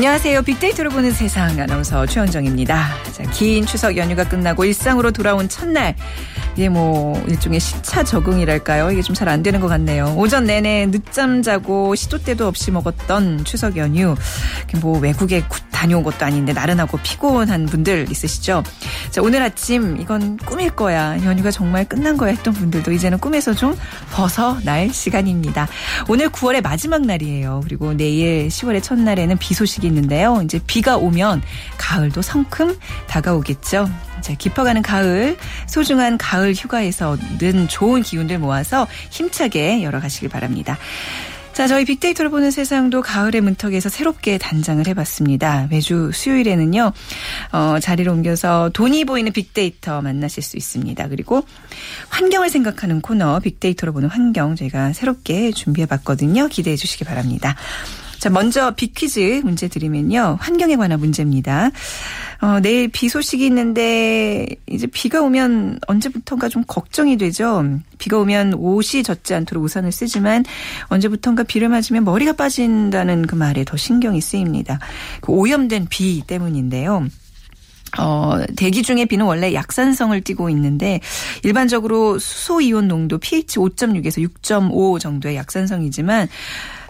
안녕하세요. 빅데이터로 보는 세상 아나운서 최원정입니다. 자, 긴 추석 연휴가 끝나고 일상으로 돌아온 첫날. 이게 일종의 시차 적응이랄까요? 이게 좀 잘 안 되는 것 같네요. 오전 내내 늦잠 자고 시도 때도 없이 먹었던 추석 연휴. 외국에 다녀온 것도 아닌데 나른하고 피곤한 분들 있으시죠? 자, 오늘 아침 이건 꿈일 거야. 연휴가 정말 끝난 거야 했던 분들도 이제는 꿈에서 좀 벗어날 시간입니다. 오늘 9월의 마지막 날이에요. 그리고 내일 10월의 첫날에는 비 소식이 있는데요. 이제 비가 오면 가을도 성큼 다가오겠죠. 자, 깊어가는 가을, 소중한 가을 휴가에서 얻는 좋은 기운들 모아서 힘차게 열어가시길 바랍니다. 자, 저희 빅데이터를 보는 세상도 가을의 문턱에서 새롭게 단장을 해봤습니다. 매주 수요일에는요, 자리를 옮겨서 돈이 보이는 빅데이터 만나실 수 있습니다. 그리고 환경을 생각하는 코너, 빅데이터로 보는 환경 저희가 새롭게 준비해봤거든요. 기대해 주시기 바랍니다. 자, 먼저 빅퀴즈 문제 드리면요. 환경에 관한 문제입니다. 내일 비 소식이 있는데 이제 비가 오면 언제부턴가 좀 걱정이 되죠. 비가 오면 옷이 젖지 않도록 우산을 쓰지만 언제부턴가 비를 맞으면 머리가 빠진다는 그 말에 더 신경이 쓰입니다. 그 오염된 비 때문인데요. 대기 중에 비는 원래 약산성을 띠고 있는데 일반적으로 수소이온 농도 pH 5.6에서 6.5 정도의 약산성이지만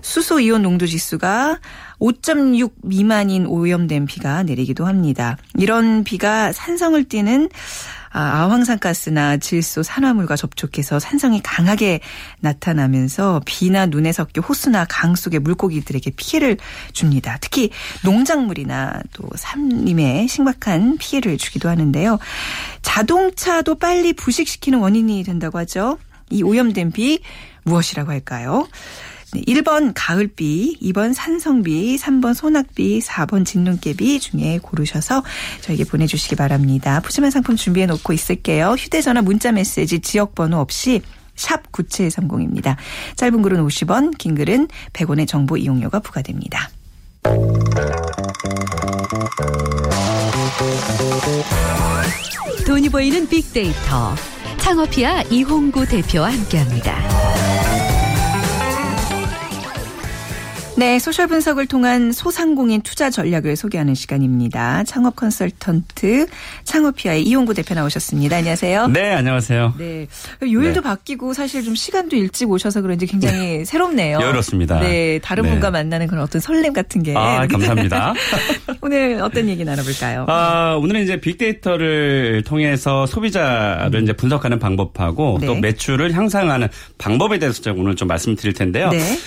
수소이온 농도 지수가 5.6 미만인 오염된 비가 내리기도 합니다. 이런 비가 산성을 띠는 아황산가스나 질소, 산화물과 접촉해서 산성이 강하게 나타나면서 비나 눈에 섞여 호수나 강 속의 물고기들에게 피해를 줍니다. 특히 농작물이나 또 산림에 심각한 피해를 주기도 하는데요. 자동차도 빨리 부식시키는 원인이 된다고 하죠. 이 오염된 비 무엇이라고 할까요? 1번 가을비, 2번 산성비, 3번 소낙비, 4번 진눈깨비 중에 고르셔서 저에게 보내주시기 바랍니다. 푸짐한 상품 준비해놓고 있을게요. 휴대전화, 문자메시지, 지역번호 없이 샵 9730입니다. 짧은 글은 50원, 긴 글은 100원의 정보 이용료가 부과됩니다. 돈이 보이는 빅데이터 창업이야 이홍구 대표와 함께합니다. 네, 소셜 분석을 통한 소상공인 투자 전략을 소개하는 시간입니다. 창업 컨설턴트 창업피아의 이용구 대표 나오셨습니다. 안녕하세요. 네, 안녕하세요. 네, 요일도 네. 바뀌고 사실 좀 시간도 일찍 오셔서 그런지 굉장히 네. 새롭네요. 여유롭습니다. 네, 다른 네. 분과 만나는 그런 어떤 설렘 같은 게. 아, 감사합니다. 오늘 어떤 얘기 나눠볼까요? 오늘은 이제 빅데이터를 통해서 소비자를 이제 분석하는 방법하고 네. 또 매출을 향상하는 방법에 대해서 제가 오늘 좀 말씀드릴 텐데요. 네.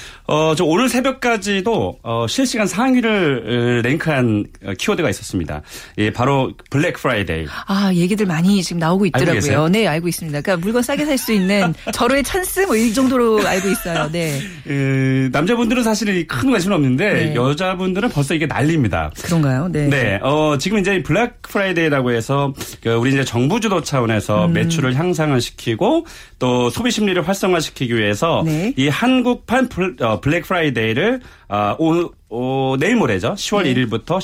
저 오늘 새벽까지 지도 실시간 상위를 랭크한 키워드가 있었습니다. 예, 바로 블랙 프라이데이. 아, 얘기들 많이 지금 나오고 있더라고요. 네, 알고 있습니다. 그러니까 물건 싸게 살 수 있는 절호의 찬스 이 정도로 알고 있어요. 네. 남자분들은 사실 큰 관심은 없는데 네. 여자분들은 벌써 이게 난리입니다. 그런가요? 네. 네. 지금 이제 블랙 프라이데이라고 해서 우리 이제 정부 주도 차원에서 매출을 향상을 시키고 또 소비 심리를 활성화시키기 위해서 네. 이 한국판 블랙 프라이데이를 내일 모레죠. 10월 네. 1일부터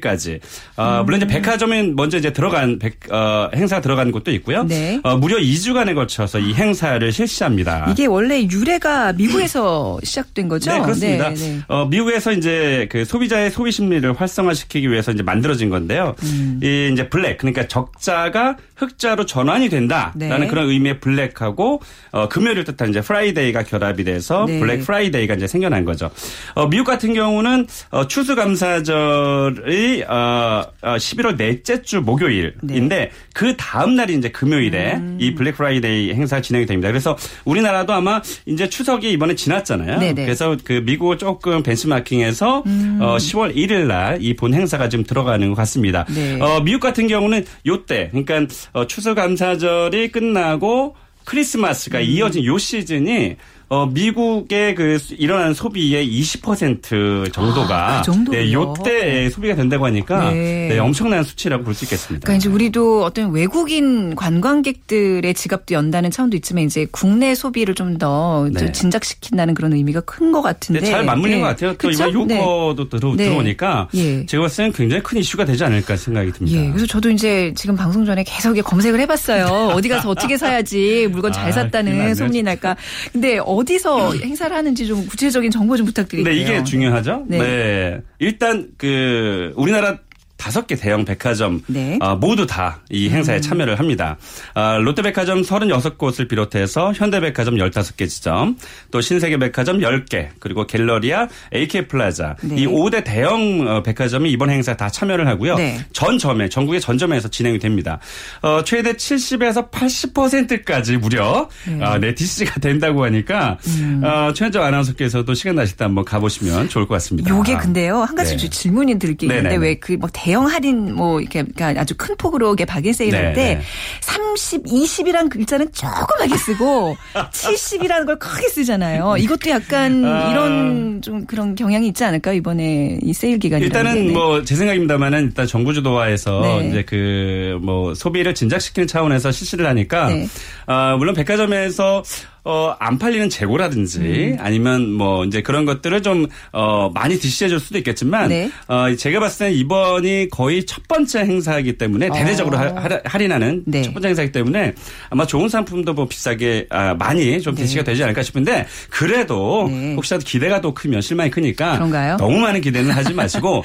14일까지. 물론 이제 백화점에 먼저 이제 행사 들어간 곳도 있고요. 네. 무려 2주간에 걸쳐서 이 행사를 실시합니다. 이게 원래 유래가 미국에서 시작된 거죠? 네, 그렇습니다. 네, 네. 미국에서 이제 그 소비자의 소비 심리를 활성화시키기 위해서 이제 만들어진 건데요. 이 이제 블랙, 그러니까 적자가 흑자로 전환이 된다라는 네. 그런 의미의 블랙하고 금요일을 뜻한 이제 프라이데이가 결합이 돼서 네. 블랙 프라이데이가 이제 생겨난 거죠. 미국 같은 경우는 추수감사절이 11월 넷째 주 목요일인데 네. 그 다음 날이 이제 금요일에 이 블랙 프라이데이 행사 진행이 됩니다. 그래서 우리나라도 아마 이제 추석이 이번에 지났잖아요. 네네. 그래서 그 미국을 조금 벤치마킹해서 10월 1일 날 이 본 행사가 지금 들어가는 것 같습니다. 네. 미국 같은 경우는 요때 그러니까 추수감사절이 끝나고 크리스마스가 이어진 요 시즌이 미국의 그 일어나는 소비의 20% 정도가 네, 요때 소비가 된다고 하니까 네. 네, 엄청난 수치라고 볼 수 있겠습니다. 그러니까 이제 우리도 어떤 외국인 관광객들의 지갑도 연다는 차원도 있지만 이제 국내 소비를 좀 더 네. 진작시킨다는 그런 의미가 큰 것 같은데. 네, 잘 맞물린 네. 것 같아요. 또 이번 요거도 네. 들어오니까 네. 제가 봤을 때는 굉장히 큰 이슈가 되지 않을까 생각이 듭니다. 예, 그래서 저도 이제 지금 방송 전에 계속 검색을 해봤어요. 어디 가서 어떻게 사야지 물건 잘 샀다는 소문이 날까. 근데 어디서 행사를 하는지 좀 구체적인 정보 좀 부탁드릴게요. 네, 이게 중요하죠. 네. 네. 일단 그 우리나라 5개 대형 백화점 네. 모두 다 이 행사에 참여를 합니다. 롯데백화점 36곳을 비롯해서 현대백화점 15개 지점, 또 신세계백화점 10개, 그리고 갤러리아, AK플라자 네. 이 5대 대형 백화점이 이번 행사에 다 참여를 하고요. 네. 전국의 전점에서 진행이 됩니다. 최대 70에서 80%까지 무려 네, DC가 된다고 하니까 최원정 아나운서께서도 시간 나실 때 한번 가보시면 좋을 것 같습니다. 요게 근데요. 한 가지 네. 질문이 드릴 게 있는데 왜 그 뭐 대형 할인 뭐 이렇게 그러니까 아주 큰 폭으로 이게 바겐 세일할 때 30, 20이란 글자는 조그맣게 쓰고 70이라는 걸 크게 쓰잖아요. 이것도 약간 이런 좀 그런 경향이 있지 않을까요? 이번에 이 세일 기간이 일단은 뭐 제 생각입니다만은 일단 정부 주도화해서 네. 이제 그 뭐 소비를 진작시키는 차원에서 실시를 하니까 네. 물론 백화점에서 안 팔리는 재고라든지 아니면 뭐 이제 그런 것들을 좀 많이 디시해 줄 수도 있겠지만 네. 제가 봤을 때는 이번이 거의 첫 번째 행사이기 때문에 대대적으로 할인하는 네. 첫 번째 행사이기 때문에 아마 좋은 상품도 뭐 비싸게 많이 좀 디시가 네. 되지 않을까 싶은데 그래도 네. 혹시라도 기대가 또 크면 실망이 크니까 그런가요? 너무 많은 기대는 하지 마시고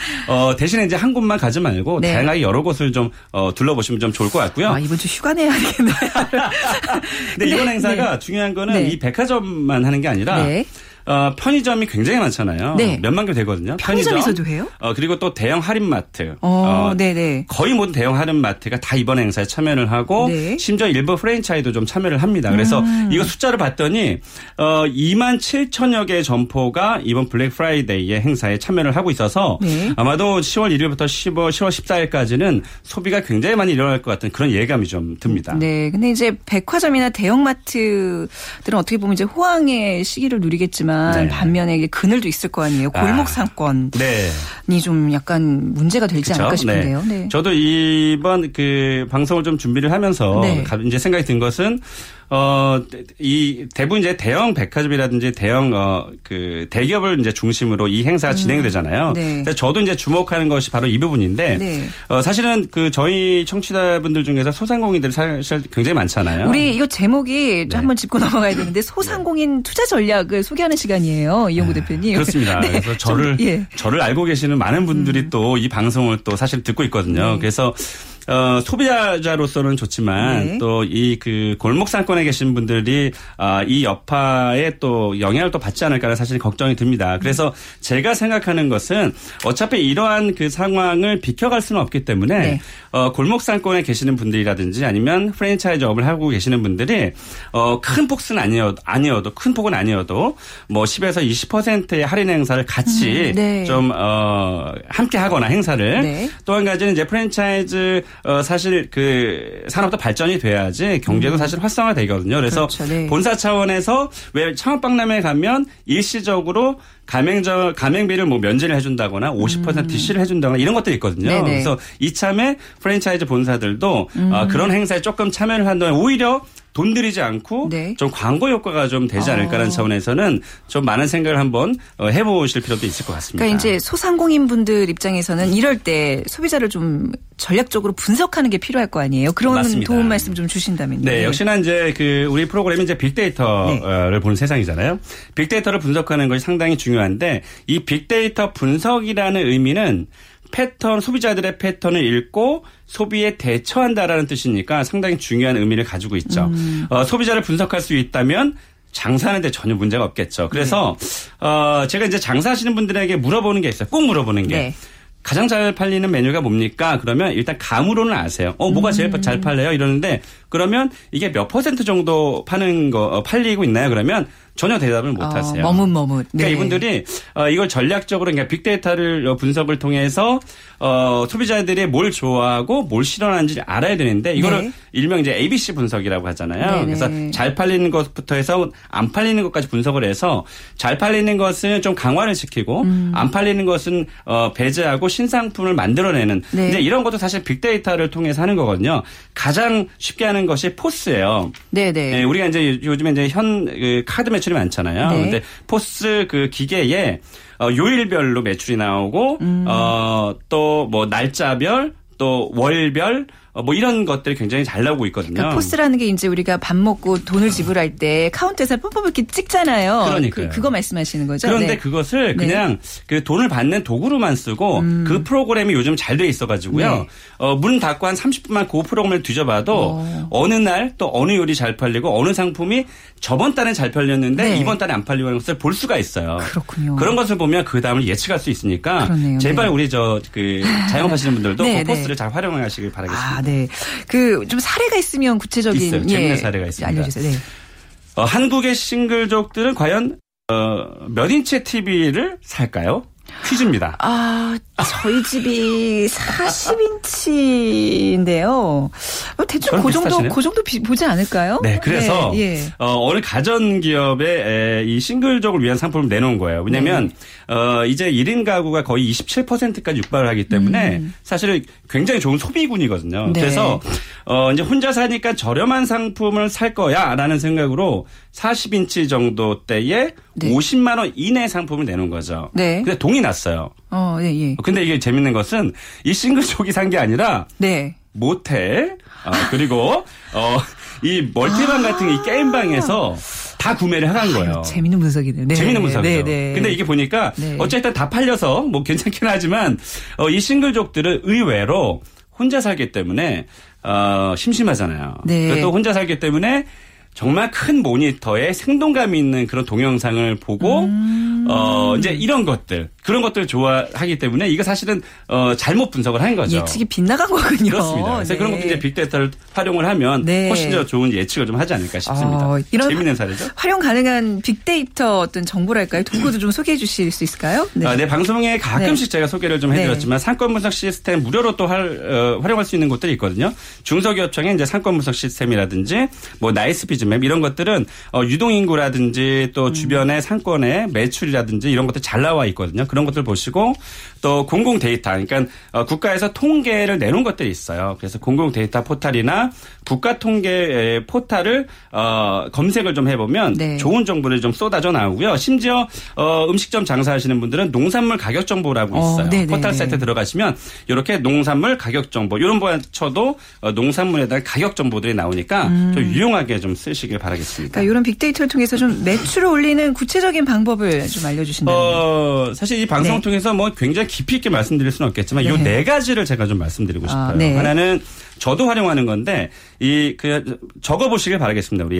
대신에 이제 한 곳만 가지 말고 네. 다양하게 여러 곳을 좀 둘러보시면 좀 좋을 것 같고요. 아, 이번 주 휴가 내야 되겠네요. 근데 이번 행사가 네. 중요한 건 네. 이 백화점만 하는 게 아니라 네. 편의점이 굉장히 많잖아요. 네. 몇만 개 되거든요. 편의점에서도 해요? 그리고 또 대형 할인마트. 네네. 거의 모든 대형 할인마트가 다 이번 행사에 참여를 하고 네. 심지어 일부 프랜차이도 좀 참여를 합니다. 그래서 이거 숫자를 봤더니 2만 7천여 개의 점포가 이번 블랙 프라이데이의 행사에 참여를 하고 있어서 네. 아마도 10월 1일부터 10월 14일까지는 소비가 굉장히 많이 일어날 것 같은 그런 예감이 좀 듭니다. 네. 근데 이제 백화점이나 대형마트들은 어떻게 보면 이제 호황의 시기를 누리겠지만 네. 반면에 그늘도 있을 거 아니에요. 골목 상권이 네. 좀 약간 문제가 되지 그쵸? 않을까 싶은데요. 네. 네. 저도 이번 그 방송을 좀 준비를 하면서 네. 이제 생각이 든 것은 이 대부분 이제 대형 백화점이라든지 대형 그 대기업을 이제 중심으로 이 행사가 진행되잖아요. 네. 그래서 저도 이제 주목하는 것이 바로 이 부분인데 네. 사실은 그 저희 청취자분들 중에서 소상공인들이 사실 굉장히 많잖아요. 우리 이거 제목이 네. 한번 짚고 넘어가야 되는데 소상공인 투자 전략을 소개하는 시간이에요. 이용구 대표님. 그렇습니다. 네. 그래서 저를 알고 계시는 많은 분들이 또 이 방송을 또 사실 듣고 있거든요. 네. 그래서 소비자로서는 좋지만 네. 또 이 그 골목 상권에 계신 분들이 이 여파에 또 영향을 또 받지 않을까라는 사실 걱정이 듭니다. 그래서 제가 생각하는 것은 어차피 이러한 그 상황을 비켜갈 수는 없기 때문에 네. 골목 상권에 계시는 분들이라든지 아니면 프랜차이즈 업을 하고 계시는 분들이 큰 폭은 아니어도 큰 폭은 아니어도 뭐 10에서 20%의 할인 행사를 같이 네. 좀 함께 하거나 행사를 네. 또 한 가지는 이제 프랜차이즈 사실 그 산업도 발전이 돼야지 경제도 사실 활성화되거든요. 그래서 그렇죠, 네. 본사 차원에서 왜 창업박람회 가면 일시적으로 가맹비를 뭐 면제를 해준다거나 50% DC를 해준다거나 이런 것들이 있거든요. 네네. 그래서 이참에 프랜차이즈 본사들도 그런 행사에 조금 참여를 한다면 오히려 돈 들이지 않고 네. 좀 광고 효과가 좀 되지 않을까라는 차원에서는 좀 많은 생각을 한번 해보실 필요도 있을 것 같습니다. 그러니까 이제 소상공인분들 입장에서는 이럴 때 소비자를 좀 전략적으로 분석하는 게 필요할 거 아니에요. 그런 맞습니다. 도움 말씀 좀 주신다면요. 네, 역시나 이제 그 우리 프로그램이 이제 빅데이터를 네. 보는 세상이잖아요. 빅데이터를 분석하는 것이 상당히 중요한데 이 빅데이터 분석이라는 의미는 소비자들의 패턴을 읽고 소비에 대처한다라는 뜻이니까 상당히 중요한 의미를 가지고 있죠. 소비자를 분석할 수 있다면 장사하는데 전혀 문제가 없겠죠. 그래서 네. 제가 이제 장사하시는 분들에게 물어보는 게 있어요. 꼭 물어보는 게. 네. 가장 잘 팔리는 메뉴가 뭡니까? 그러면 일단 감으로는 아세요. 뭐가 제일 잘 팔려요? 이러는데 그러면 이게 몇 퍼센트 정도 팔리고 있나요? 그러면 전혀 대답을 못 하세요. 머뭇머뭇. 네. 그러니까 이분들이 이걸 전략적으로 그러니까 빅데이터를 분석을 통해서 소비자들이 뭘 좋아하고 뭘 싫어하는지 알아야 되는데 이거를 네. 일명 이제 ABC 분석이라고 하잖아요. 네네. 그래서 잘 팔리는 것부터 해서 안 팔리는 것까지 분석을 해서 잘 팔리는 것은 좀 강화를 시키고 안 팔리는 것은 배제하고 신상품을 만들어내는 네. 이제 이런 것도 사실 빅데이터를 통해서 하는 거거든요. 가장 쉽게 하는 것이 포스예요. 네네. 네, 우리가 이제 요즘에 이제 카드 매출이 많잖아요. 네. 근데 포스 그 기계에 요일별로 매출이 나오고 또 뭐 날짜별 또 월별 뭐 이런 것들이 굉장히 잘 나오고 있거든요. 그러니까 포스라는 게 이제 우리가 밥 먹고 돈을 지불할 때 카운터에서 뿜뿜 이렇게 찍잖아요. 그러니까요. 그거 말씀하시는 거죠? 그런데 네. 그것을 그냥 네. 그 돈을 받는 도구로만 쓰고 그 프로그램이 요즘 잘 돼 있어가지고요. 네. 문 닫고 한 30분만 그 프로그램을 뒤져봐도 어느 날 또 어느 요리 잘 팔리고 어느 상품이 저번 달엔 잘 팔렸는데 네. 이번 달에 안 팔리고 하는 것을 볼 수가 있어요. 그렇군요. 그런 것을 보면 그 다음을 예측할 수 있으니까 그러네요. 제발 네. 우리 그 자영업하시는 분들도 네, 그 포스를 네. 잘 활용하시길 바라겠습니다. 아, 네. 그 좀 사례가 있으면 구체적인 있어요. 재밌는 예. 사례가 있습니다. 알려주세요. 네. 한국의 싱글족들은 과연 몇 인치의 TV를 살까요? 퀴즈입니다. 아, 저희 집이 40인치인데요. 대충 그 정도 보지 않을까요? 네, 그래서 네, 예. 어느 가전 기업에 이 싱글족을 위한 상품을 내놓은 거예요. 왜냐하면 네. 이제 1인 가구가 거의 27%까지 육박하기 때문에 사실은 굉장히 좋은 소비군이거든요. 네. 그래서 이제 혼자 사니까 저렴한 상품을 살 거야라는 생각으로 40인치 정도 때에 네. 50만 원 이내 상품을 내놓은 거죠. 네. 근데 동이 났어요. 네, 예. 근데 이게 재밌는 것은 이 싱글족이 산 게 아니라 네. 모텔 그리고 이 멀티방 같은 이 게임방에서 다 구매를 하는 거예요. 재밌는 분석이네요. 네. 재밌는 분석이죠. 네, 네. 근데 이게 보니까 네. 어쨌든 다 팔려서 뭐 괜찮긴 하지만 이 싱글족들은 의외로 혼자 살기 때문에 심심하잖아요. 네. 그리고 또 혼자 살기 때문에 정말 큰 모니터에 생동감 있는 그런 동영상을 보고 이제 이런 것들 그런 것들을 좋아하기 때문에 이거 사실은 잘못 분석을 한 거죠. 예측이 빗나간 거군요. 그렇습니다. 그래서 네. 그런 것도 이제 빅데이터를 활용을 하면 네. 훨씬 더 좋은 예측을 좀 하지 않을까 싶습니다. 이런 재밌는 사례죠. 활용 가능한 빅데이터 어떤 정보랄까요? 도구도 좀 소개해 주실 수 있을까요? 네, 네 방송에 가끔씩 네. 제가 소개를 좀 해드렸지만 네. 상권 분석 시스템 무료로 또 활용할 수 있는 곳들이 있거든요. 중소기업청의 이제 상권 분석 시스템이라든지 뭐 나이스피즈 맵 이런 것들은 유동인구라든지 또 주변의 상권의 매출이라든지 이런 것들 잘 나와 있거든요. 그런 것들 보시고 또 공공 데이터 그러니까 국가에서 통계를 내놓은 것들이 있어요. 그래서 공공 데이터 포탈이나 국가 통계 포탈을 검색을 좀 해보면 네. 좋은 정보를 좀 쏟아져 나오고요. 심지어 음식점 장사하시는 분들은 농산물 가격 정보라고 있어요. 네네. 포탈 사이트 들어가시면 이렇게 농산물 가격 정보 이런 거 쳐도 농산물에 대한 가격 정보들이 나오니까 좀 유용하게 좀 쓰. 시길 바라겠습니다. 그러니까 이런 빅데이터를 통해서 좀 매출을 올리는 구체적인 방법을 좀 알려주신다면. 사실 이 방송을 네. 통해서 뭐 굉장히 깊이 있게 말씀드릴 수는 없겠지만 네. 이 네 가지를 제가 좀 말씀드리고 싶어요. 네. 하나는 저도 활용하는 건데 적어보시길 바라겠습니다. 우리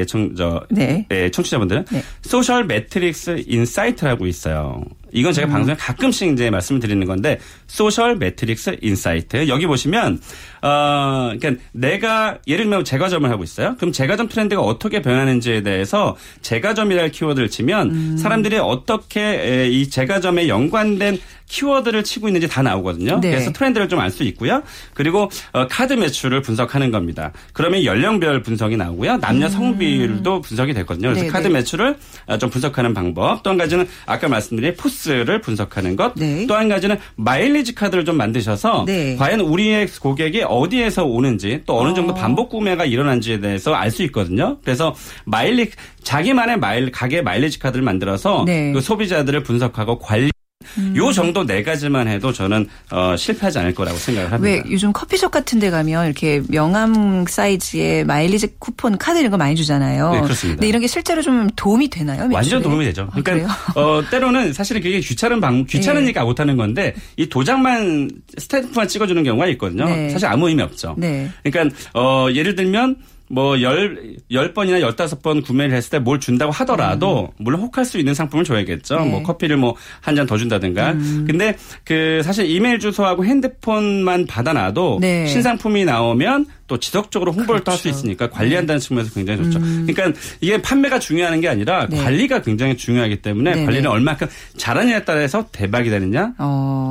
네. 예, 청취자분들은 네. 소셜 매트릭스 인사이트라고 있어요. 이건 제가 방송에 가끔씩 이제 말씀을 드리는 건데 소셜 매트릭스 인사이트 여기 보시면 그러니까 내가 예를 들면 제과점을 하고 있어요. 그럼 제과점 트렌드가 어떻게 변하는지에 대해서 제과점이라는 키워드를 치면 사람들이 어떻게 이 제과점에 연관된 키워드를 치고 있는지 다 나오거든요. 네. 그래서 트렌드를 좀 알 수 있고요. 그리고 카드 매출을 분석하는 겁니다. 그러면 연령별 분석이 나오고요. 남녀 성비율도 분석이 됐거든요. 그래서 네, 카드 네. 매출을 좀 분석하는 방법. 또 한 가지는 아까 말씀드린 포스를 분석하는 것. 네. 또 한 가지는 마일리지 카드를 좀 만드셔서 네. 과연 우리의 고객이 어디에서 오는지 또 어느 정도 반복 구매가 일어난지에 대해서 알 수 있거든요. 그래서 자기만의 가게 마일리지 카드를 만들어서 네. 그 소비자들을 분석하고 관리. 요 정도 네 가지만 해도 저는 실패하지 않을 거라고 생각을 합니다. 왜 요즘 커피숍 같은 데 가면 이렇게 명함 사이즈의 마일리지 쿠폰 카드 이런 거 많이 주잖아요. 네, 그렇습니다. 근데 이런 게 실제로 좀 도움이 되나요? 매출에? 완전 도움이 되죠. 그러니까 때로는 사실은 그게 귀찮으니까 네. 못 하는 건데 이 도장만 스탬프만 찍어 주는 경우가 있거든요. 네. 사실 아무 의미 없죠. 네. 그러니까 예를 들면 뭐 10번이나 15번 구매를 했을 때 뭘 준다고 하더라도 물론 혹할 수 있는 상품을 줘야겠죠. 네. 뭐 커피를 뭐 한 잔 더 준다든가. 근데 그 사실 이메일 주소하고 핸드폰만 받아놔도 네. 신상품이 나오면 또 지속적으로 홍보를 그렇죠. 또 할 수 있으니까 관리한다는 측면에서 굉장히 좋죠. 그러니까 이게 판매가 중요한 게 아니라 네. 관리가 굉장히 중요하기 때문에 네네. 관리를 얼마큼 잘하느냐에 따라서 대박이 되느냐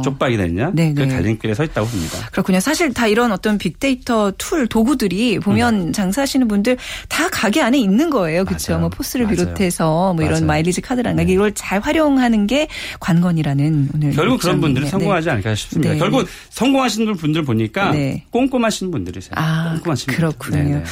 쪽박이 되느냐 그 갈림길에 서 있다고 봅니다. 그렇군요. 사실 다 이런 어떤 빅데이터 툴 도구들이 보면 장사하시는 분들 다 가게 안에 있는 거예요. 그렇죠. 뭐 포스를 맞아요. 비롯해서 뭐 이런 마일리지 카드라든가 네. 이걸 잘 활용하는 게 관건이라는 오늘 결국 그런 분들은 성공하지 않을까 싶습니다. 네. 결국 성공하신 분들 보니까 꼼꼼하신 분들이세요. 아, 궁금하십니다. 그렇군요. 네네.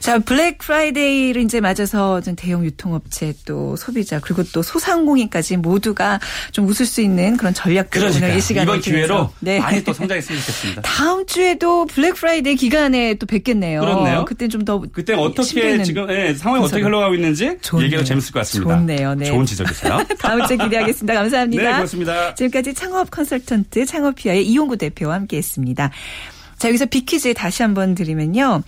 자, 블랙 프라이데이를 이제 맞아서 대형 유통업체 또 소비자 그리고 또 소상공인까지 모두가 좀 웃을 수 있는 그런 전략들을 오늘 이 시간에 이번 기회로 네. 많이 또 성장했으면 좋겠습니다. 다음 주에도 블랙 프라이데이 기간에 또 뵙겠네요. 그렇네요. 그때 좀 더 그때 어떻게 지금 네, 상황이 어떻게 흘러가고 있는지 좋네요. 얘기가 재밌을 것 같습니다. 좋네요. 네. 좋은 지적이세요. 다음 주에 기대하겠습니다. 감사합니다. 네, 고맙습니다. 지금까지 창업 컨설턴트 창업피아의 이용구 대표와 함께했습니다. 자, 여기서 빅퀴즈 다시 한번 드리면요.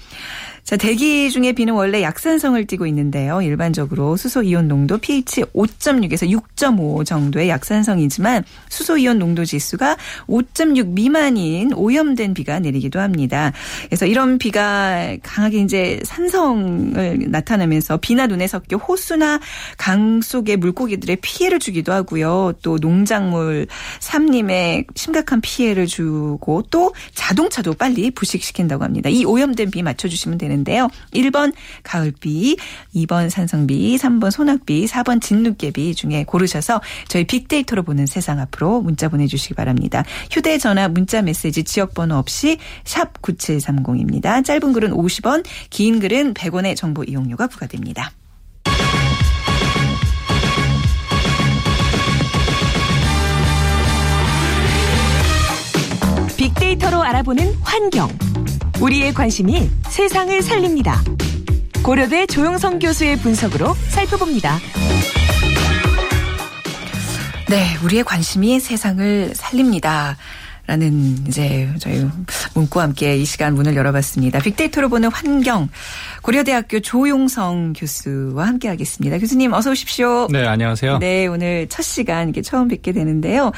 자, 대기 중에 비는 원래 약산성을 띠고 있는데요. 일반적으로 수소이온 농도 pH 5.6에서 6.5 정도의 약산성이지만 수소이온 농도 지수가 5.6 미만인 오염된 비가 내리기도 합니다. 그래서 이런 비가 강하게 이제 산성을 나타내면서 비나 눈에 섞여 호수나 강 속의 물고기들의 피해를 주기도 하고요. 또 농작물, 삼림에 심각한 피해를 주고 또 자동차도 빨리 부식시킨다고 합니다. 이 오염된 비 맞춰주시면 되는데요. 1번 가을비, 2번 산성비, 3번 소낙비, 4번 진눈깨비 중에 고르셔서 저희 빅데이터로 보는 세상 앞으로 문자 보내주시기 바랍니다. 휴대전화, 문자메시지, 지역번호 없이 샵 9730입니다. 짧은 글은 50원, 긴 글은 100원의 정보 이용료가 부과됩니다. 빅데이터로 알아보는 환경. 우리의 관심이 세상을 살립니다. 고려대 조용성 교수의 분석으로 살펴봅니다. 네, 우리의 관심이 세상을 살립니다. 라는 이제 저희 문구와 함께 이 시간 문을 열어봤습니다. 빅데이터로 보는 환경, 고려대학교 조용성 교수와 함께하겠습니다. 교수님 어서 오십시오. 네, 안녕하세요. 네, 오늘 첫 시간 이렇게 처음 뵙게 되는데요.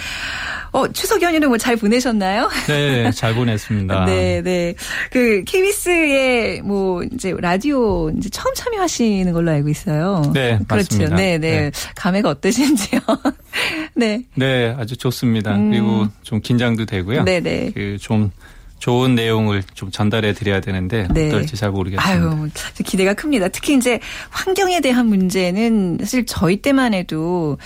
추석 연휴는 뭐 잘 보내셨나요? 네, 잘 보냈습니다. 네, 네. 그 KBS의 뭐 이제 라디오 이제 처음 참여하시는 걸로 알고 있어요. 네, 그렇죠. 맞습니다. 네, 네. 감회가 어떠신지요? 네. 네, 아주 좋습니다. 그리고 좀 긴장도 되고. 네네. 그 좀 좋은 내용을 좀 전달해 드려야 되는데 네. 어떨지 잘 모르겠습니다. 아유, 기대가 큽니다. 특히 이제 환경에 대한 문제는 사실 저희 때만 해도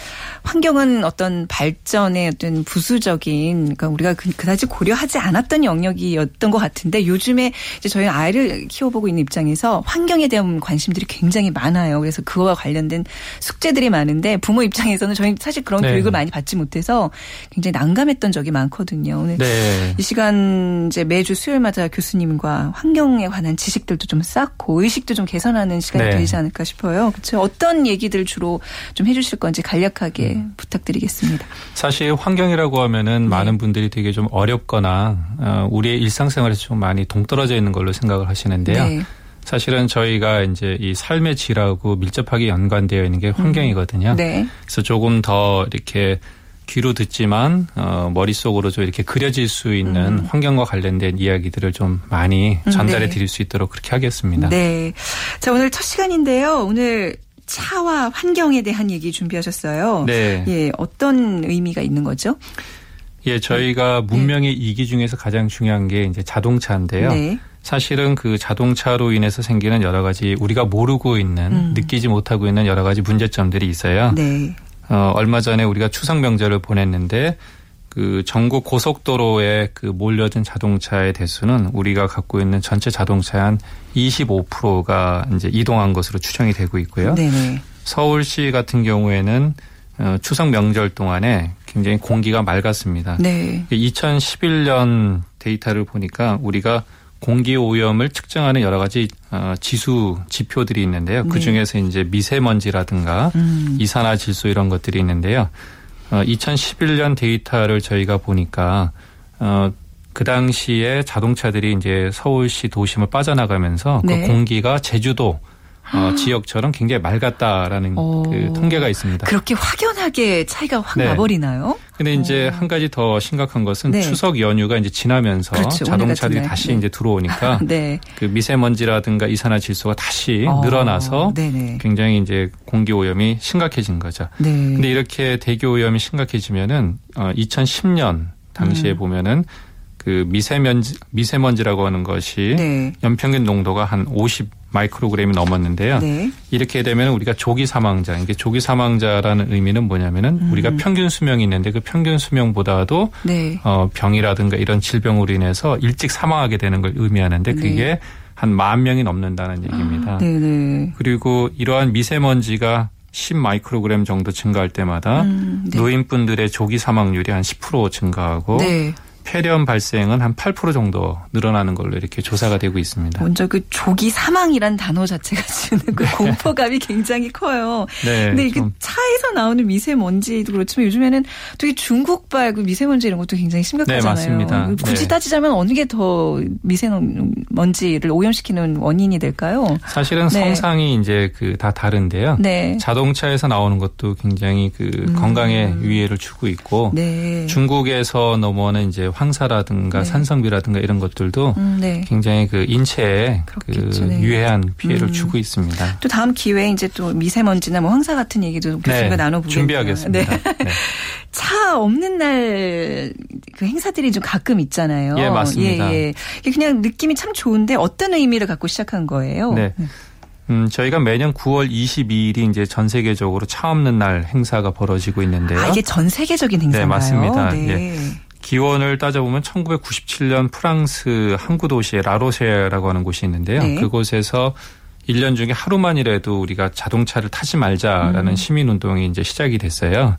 환경은 어떤 발전의 어떤 부수적인 그러니까 우리가 그다지 고려하지 않았던 영역이었던 것 같은데 요즘에 이제 저희 아이를 키워보고 있는 입장에서 환경에 대한 관심들이 굉장히 많아요. 그래서 그와 관련된 숙제들이 많은데 부모 입장에서는 저희 사실 그런 네. 교육을 많이 받지 못해서 굉장히 난감했던 적이 많거든요. 오늘 네. 이 시간 이제 매주 수요일마다 교수님과 환경에 관한 지식들도 좀 쌓고 의식도 좀 개선하는 시간이 네. 되지 않을까 싶어요. 그렇죠? 어떤 얘기들 주로 좀 해주실 건지 간략하게 부탁드리겠습니다. 사실 환경이라고 하면은 네. 많은 분들이 되게 좀 어렵거나 우리의 일상생활에서 좀 많이 동떨어져 있는 걸로 생각을 하시는데요. 네. 사실은 저희가 이제 이 삶의 질하고 밀접하게 연관되어 있는 게 환경이거든요. 네. 그래서 조금 더 이렇게 귀로 듣지만 머릿속으로 좀 이렇게 그려질 수 있는 환경과 관련된 이야기들을 좀 많이 전달해 드릴 수 있도록 그렇게 하겠습니다. 네. 자, 오늘 첫 시간인데요. 오늘 차와 환경에 대한 얘기 준비하셨어요. 네. 예, 어떤 의미가 있는 거죠? 예, 저희가 문명의 이기 중에서 가장 중요한 게 이제 자동차인데요. 네. 사실은 그 자동차로 인해서 생기는 여러 가지 우리가 모르고 있는, 느끼지 못하고 있는 여러 가지 문제점들이 있어요. 네. 얼마 전에 우리가 추석 명절을 보냈는데 그 전국 고속도로에 그 몰려든 자동차의 대수는 우리가 갖고 있는 전체 자동차의 한 25%가 이제 이동한 것으로 추정이 되고 있고요. 네네. 서울시 같은 경우에는 추석 명절 동안에 굉장히 공기가 맑았습니다. 네. 2011년 데이터를 보니까 우리가 공기 오염을 측정하는 여러 가지 지수 지표들이 있는데요. 네. 그중에서 이제 미세먼지라든가 이산화질소 이런 것들이 있는데요. 2011년 데이터를 저희가 보니까 그 당시에 자동차들이 이제 서울시 도심을 빠져나가면서 네. 그 공기가 제주도 지역처럼 굉장히 맑았다라는 그 통계가 있습니다. 그렇게 확연하게 차이가 확 네. 나버리나요? 근데 이제 한 가지 더 심각한 것은 네. 추석 연휴가 이제 지나면서 그렇죠. 자동차들이 다시 네. 이제 들어오니까 네. 그 미세먼지라든가 이산화질소가 다시 늘어나서 네네. 굉장히 이제 공기 오염이 심각해진 거죠. 네. 근데 이렇게 대기 오염이 심각해지면은 2010년 당시에 보면은 그 미세먼지라고 하는 것이 네. 연평균 농도가 한 50 마이크로그램이 넘었는데요. 네. 이렇게 되면 우리가 조기 사망자, 이게 조기 사망자라는 의미는 뭐냐면은 우리가 평균 수명이 있는데 그 평균 수명보다도 네. 병이라든가 이런 질병으로 인해서 일찍 사망하게 되는 걸 의미하는데 그게 네. 한 10,000명이 넘는다는 얘기입니다. 네네. 그리고 이러한 미세먼지가 10마이크로그램 정도 증가할 때마다 네. 노인분들의 조기 사망률이 한 10% 증가하고 네. 폐렴 발생은 한 8% 정도 늘어나는 걸로 이렇게 조사가 되고 있습니다. 먼저 그 조기 사망이란 단어 자체가 주는 그 네. 공포감이 굉장히 커요. 네, 근데 이게 차에서 나오는 미세먼지도 그렇지만 요즘에는 되게 중국발 그 미세먼지 이런 것도 굉장히 심각하잖아요. 네, 맞습니다. 굳이 네. 따지자면 어느 게 더 미세먼지를 오염시키는 원인이 될까요? 사실은 네. 성상이 이제 그 다 다른데요. 네. 자동차에서 나오는 것도 굉장히 그 건강에 위해를 주고 있고 네. 중국에서 넘어오는 이제 황사라든가 네. 산성비라든가 이런 것들도 네. 굉장히 그 인체에 그렇겠죠, 그 네. 유해한 피해를 주고 있습니다. 또 다음 기회에 이제 또 미세먼지나 뭐 황사 같은 얘기도 교수님과 네. 나눠보겠습니다. 준비하겠습니다. 네. 네. 차 없는 날 그 행사들이 좀 가끔 있잖아요. 예, 맞습니다. 예, 예. 그냥 느낌이 참 좋은데 어떤 의미를 갖고 시작한 거예요? 네. 저희가 매년 9월 22일이 이제 전 세계적으로 차 없는 날 행사가 벌어지고 있는데요. 아, 이게 전 세계적인 행사인가요? 네, 맞습니다. 네. 예. 기원을 따져보면 1997년 프랑스 항구 도시의 라로쉐라고 하는 곳이 있는데요. 네. 그곳에서 1년 중에 하루만이라도 우리가 자동차를 타지 말자라는 시민운동이 이제 시작이 됐어요.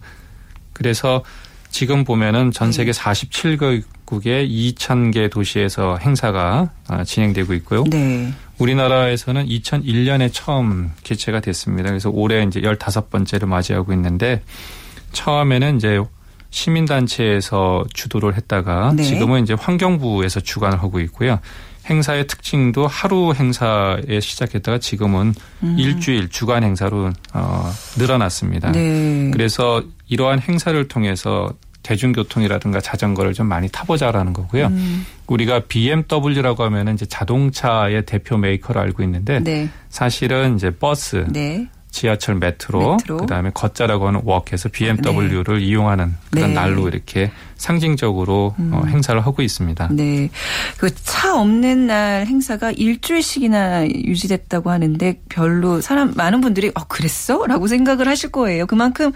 그래서 지금 보면은 전 세계 47개국의 2,000개 도시에서 행사가 진행되고 있고요. 네. 우리나라에서는 2001년에 처음 개최가 됐습니다. 그래서 올해 이제 15번째를 맞이하고 있는데 처음에는 이제 시민단체에서 주도를 했다가 네. 지금은 이제 환경부에서 주관을 하고 있고요. 행사의 특징도 하루 행사에 시작했다가 지금은 일주일 주간 행사로 늘어났습니다. 네. 그래서 이러한 행사를 통해서 대중교통이라든가 자전거를 좀 많이 타보자라는 거고요. 우리가 BMW라고 하면은 이제 자동차의 대표 메이커로 알고 있는데 네. 사실은 이제 버스. 네. 지하철 메트로, 그다음에 걷자라고 하는 워크에서 BMW를 네. 이용하는 그런 네. 날로 이렇게 상징적으로 행사를 하고 있습니다. 네, 그 차 없는 날 행사가 일주일씩이나 유지됐다고 하는데 별로 많은 분들이 그랬어? 라고 생각을 하실 거예요. 그만큼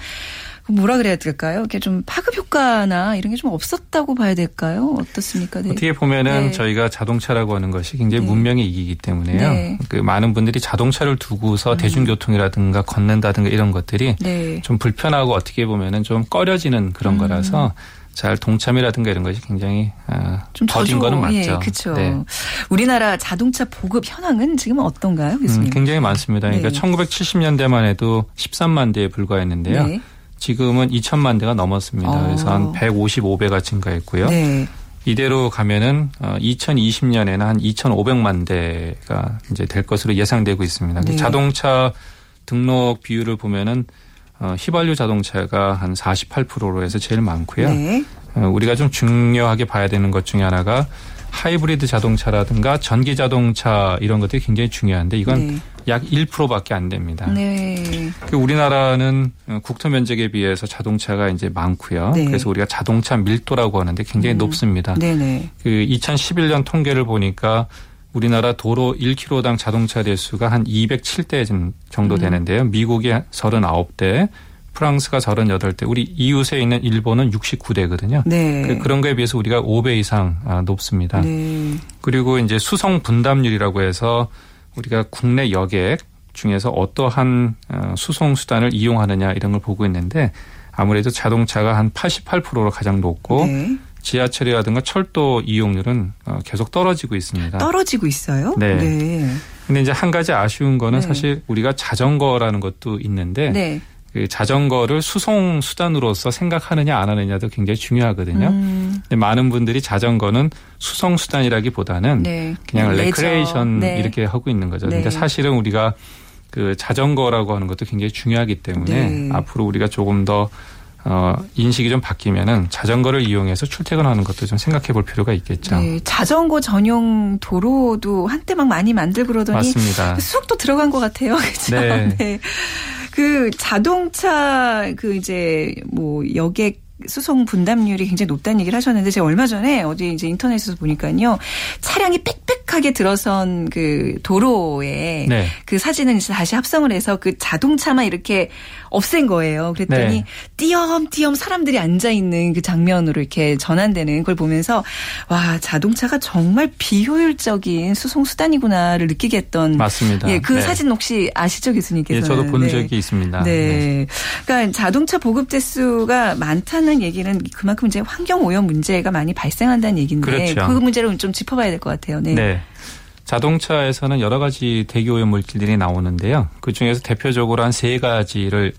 뭐라 그래야 될까요? 이렇게 좀 파급 효과나 이런 게 좀 없었다고 봐야 될까요? 어떻습니까? 네. 어떻게 보면은 네. 저희가 자동차라고 하는 것이 굉장히 네. 문명의 이익이기 때문에요. 네. 그 많은 분들이 자동차를 두고서 대중교통이라든가 걷는다든가 이런 것들이 네. 좀 불편하고 어떻게 보면은 좀 꺼려지는 그런 거라서 잘 동참이라든가 이런 것이 굉장히 좀 더딘 거는 맞죠. 예, 그렇죠. 네. 우리나라 자동차 보급 현황은 지금은 어떤가요, 교수님? 굉장히 많습니다. 그러니까 네. 1970년대만 해도 13만 대에 불과했는데요. 네. 지금은 2,000만 대가 넘었습니다. 그래서 한 155배가 증가했고요. 네. 이대로 가면은 2020년에는 한 2,500만 대가 이제 될 것으로 예상되고 있습니다. 네. 자동차 등록 비율을 보면은 휘발유 자동차가 한 48%로 해서 제일 많고요. 네. 우리가 좀 중요하게 봐야 되는 것 중에 하나가 하이브리드 자동차라든가 전기 자동차 이런 것들이 굉장히 중요한데 이건 네. 약 1%밖에 안 됩니다. 네. 우리나라는 국토 면적에 비해서 자동차가 이제 많고요. 네. 그래서 우리가 자동차 밀도라고 하는데 굉장히 높습니다. 네네. 2011년 통계를 보니까 우리나라 도로 1km당 자동차 대수가 한 207대 정도 되는데요. 미국이 39대. 프랑스가 38대, 우리 이웃에 있는 일본은 69대거든요. 네. 그런 거에 비해서 우리가 5배 이상 높습니다. 네. 그리고 이제 수송 분담률이라고 해서 우리가 국내 여객 중에서 어떠한 수송 수단을 이용하느냐 이런 걸 보고 있는데 아무래도 자동차가 한 88%로 가장 높고 네. 지하철이라든가 철도 이용률은 계속 떨어지고 있습니다. 떨어지고 있어요? 네. 네. 근데 이제 한 가지 아쉬운 거는 네. 사실 우리가 자전거라는 것도 있는데 네. 그 자전거를 수송 수단으로서 생각하느냐 안 하느냐도 굉장히 중요하거든요. 근데 많은 분들이 자전거는 수송 수단이라기보다는 네. 그냥 레크레이션 네. 이렇게 하고 있는 거죠. 네. 근데 사실은 우리가 그 자전거라고 하는 것도 굉장히 중요하기 때문에 네. 앞으로 우리가 조금 더 인식이 좀 바뀌면은 자전거를 이용해서 출퇴근하는 것도 좀 생각해 볼 필요가 있겠죠. 네, 자전거 전용 도로도 한때 막 많이 만들고 그러더니 맞습니다. 쑥도 들어간 것 같아요. 그렇죠? 네. 네. 자동차 이제 뭐 여객 수송 분담률이 굉장히 높다는 얘기를 하셨는데 제가 얼마 전에 어디 이제 인터넷에서 보니까요. 차량이 빽빽하게 들어선 그 도로에 네. 그 사진을 이제 다시 합성을 해서 그 자동차만 이렇게 없앤 거예요. 그랬더니 네. 띄엄띄엄 사람들이 앉아 있는 그 장면으로 이렇게 전환되는 그걸 보면서 와, 자동차가 정말 비효율적인 수송 수단이구나를 느끼게 했던 맞습니다. 예, 그 네. 사진 혹시 아시죠, 교수님께서는? 예, 저도 본 네. 적이 있습니다. 네. 네. 그러니까 자동차 보급 대수가 많다는 얘기는 그만큼 이제 환경 오염 문제가 많이 발생한다는 얘기인데 그렇죠. 그 문제를 좀 짚어봐야 될 것 같아요. 네. 네. 자동차에서는 여러 가지 대기오염 물질들이 나오는데요. 그중에서 대표적으로 한 세 가지를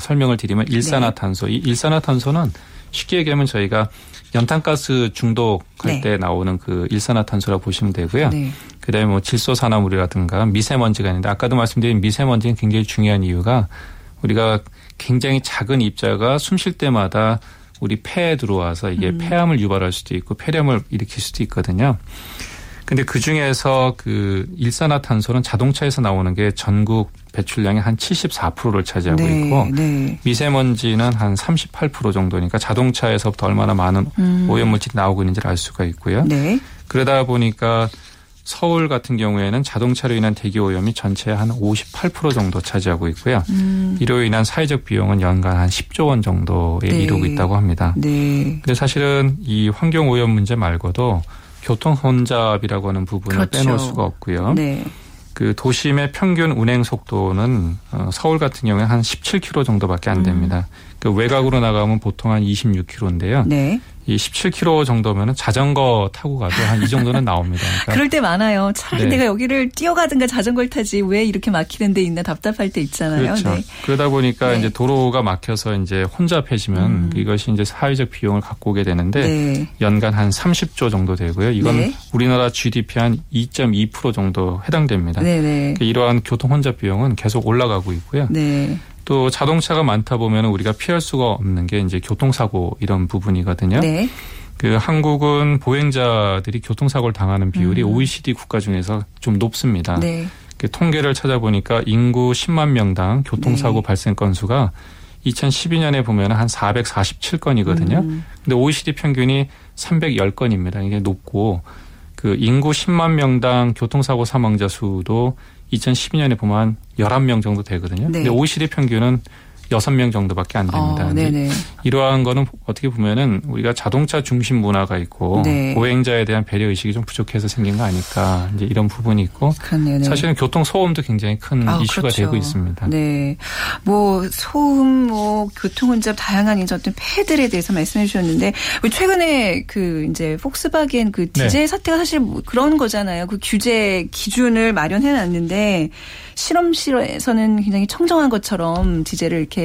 설명을 드리면 일산화탄소. 네. 이 일산화탄소는 쉽게 얘기하면 저희가 연탄가스 중독할 네. 때 나오는 그 일산화탄소라고 보시면 되고요. 네. 그다음에 뭐 질소산화물이라든가 미세먼지가 있는데 아까도 말씀드린 미세먼지는 굉장히 중요한 이유가 우리가 굉장히 작은 입자가 숨 쉴 때마다 우리 폐에 들어와서 이게 폐암을 유발할 수도 있고 폐렴을 일으킬 수도 있거든요. 근데 그중에서 그 일산화탄소는 자동차에서 나오는 게 전국 배출량의 한 74%를 차지하고 네, 있고 네. 미세먼지는 한 38% 정도니까 자동차에서부터 얼마나 많은 오염물질이 나오고 있는지를 알 수가 있고요. 네. 그러다 보니까 서울 같은 경우에는 자동차로 인한 대기오염이 전체의 한 58% 정도 차지하고 있고요. 이로 인한 사회적 비용은 연간 한 10조 원 정도에 네. 이르고 있다고 합니다. 네. 근데 사실은 이 환경오염 문제 말고도 교통 혼잡이라고 하는 부분을 그렇죠. 빼놓을 수가 없고요. 네. 그 도심의 평균 운행 속도는 서울 같은 경우에 한 17km 정도밖에 안 됩니다. 그 외곽으로 나가면 보통 한 26km인데요. 네. 이 17km 정도면 자전거 타고 가도 한 이 정도는 나옵니다. 그러니까 그럴 때 많아요. 차라리 네. 내가 여기를 뛰어가든가 자전거를 타지 왜 이렇게 막히는 데 있나 답답할 때 있잖아요. 그렇죠. 네. 그러다 보니까 네. 이제 도로가 막혀서 이제 혼잡해지면 이것이 이제 사회적 비용을 갖고 오게 되는데 네. 연간 한 30조 정도 되고요. 이건 네. 우리나라 GDP 한 2.2% 정도 해당됩니다. 네, 네. 그러니까 이러한 교통 혼잡 비용은 계속 올라가고 있고요. 네. 또 자동차가 많다 보면 우리가 피할 수가 없는 게 이제 교통사고 이런 부분이거든요. 네. 그 한국은 보행자들이 교통사고를 당하는 비율이 OECD 국가 중에서 좀 높습니다. 네. 그 통계를 찾아보니까 인구 10만 명당 교통사고 네. 발생 건수가 2012년에 보면 한 447건이거든요. 근데 OECD 평균이 310건입니다. 이게 높고 그 인구 10만 명당 교통사고 사망자 수도 2012년에 보면 11명 정도 되거든요. 네. 근데 OECD 평균은 6명 정도밖에 안 됩니다. 이러한 거는 어떻게 보면은 우리가 자동차 중심 문화가 있고 네. 보행자에 대한 배려 의식이 좀 부족해서 생긴 거 아닐까 이제 이런 부분이 있고 그렇네요. 사실은 교통 소음도 굉장히 큰 이슈가 그렇죠. 되고 있습니다. 네, 뭐 소음, 뭐 교통 혼잡 다양한 이제 어떤 폐들에 대해서 말씀해 주셨는데 최근에 그 이제 폭스바겐 그 디젤 네. 사태가 사실 뭐 그런 거잖아요. 그 규제 기준을 마련해 놨는데 실험실에서는 굉장히 청정한 것처럼 디젤을 이렇게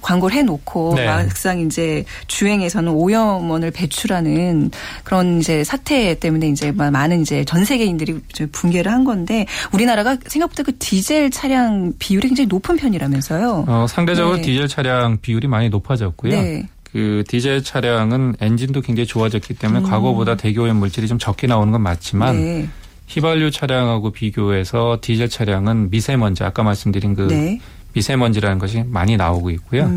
광고를 해놓고 네. 막상 이제 주행에서는 오염원을 배출하는 그런 이제 사태 때문에 이제 많은 이제 전 세계인들이 붕괴를 한 건데 우리나라가 생각보다 그 디젤 차량 비율이 굉장히 높은 편이라면서요? 상대적으로 네. 디젤 차량 비율이 많이 높아졌고요. 네. 그 디젤 차량은 엔진도 굉장히 좋아졌기 때문에 과거보다 대기오염 물질이 좀 적게 나오는 건 맞지만. 네. 휘발유 차량하고 비교해서 디젤 차량은 미세먼지 아까 말씀드린 그 네. 미세먼지라는 것이 많이 나오고 있고요.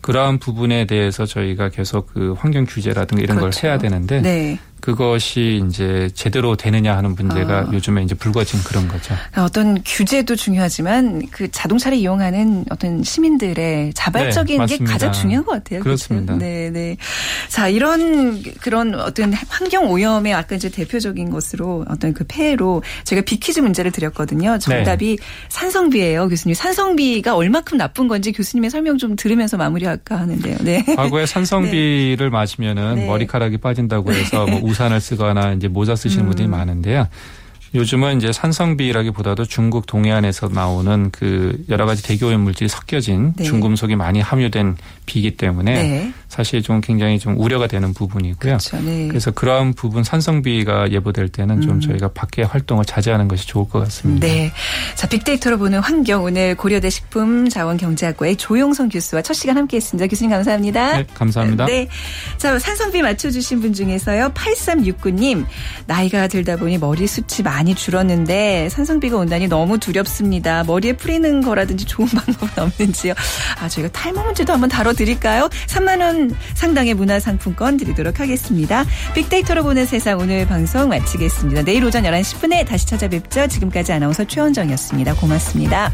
그러한 부분에 대해서 저희가 계속 그 환경 규제라든가 이런 그렇죠. 걸 해야 되는데 네. 그것이 이제 제대로 되느냐 하는 문제가 요즘에 이제 불거진 그런 거죠. 어떤 규제도 중요하지만 그 자동차를 이용하는 어떤 시민들의 자발적인 네, 게 가장 중요한 것 같아요. 그렇습니다. 네, 네. 자, 그런 어떤 환경 오염의 아까 이제 대표적인 것으로 어떤 그 폐해로 제가 비퀴즈 문제를 드렸거든요. 정답이 네. 산성비예요, 교수님. 산성비가 얼마큼 나쁜 건지 교수님의 설명 좀 들으면서 마무리할까 하는데요. 네. 과거에 산성비를 네. 마시면은 네. 머리카락이 빠진다고 해서 네. 뭐 우산을 쓰거나 이제 모자 쓰시는 분들이 많은데요. 요즘은 이제 산성비라기보다도 중국 동해안에서 나오는 그 여러 가지 대기오염 물질이 섞여진 네. 중금속이 많이 함유된 비이기 때문에 네. 사실 좀 굉장히 좀 우려가 되는 부분이고요. 그렇죠. 네. 그래서 그러한 부분 산성비가 예보될 때는 좀 저희가 밖에 활동을 자제하는 것이 좋을 것 같습니다. 네. 자, 빅데이터로 보는 환경 오늘 고려대 식품자원경제학과의 조용성 교수와 첫 시간 함께했습니다. 교수님 감사합니다. 네, 감사합니다. 네. 자, 산성비 맞춰주신 분 중에서요 8369님 나이가 들다 보니 머리 숱이 많이 줄었는데 산성비가 온다니 너무 두렵습니다. 머리에 뿌리는 거라든지 좋은 방법은 없는지요? 저희가 탈모 문제도 한번 다뤄드릴까요? 3만 원 10만 원 상당의 문화상품권 드리도록 하겠습니다. 빅데이터로 보는 세상 오늘 방송 마치겠습니다. 내일 오전 11시 10분에 다시 찾아뵙죠. 지금까지 아나운서 최원정이었습니다. 고맙습니다.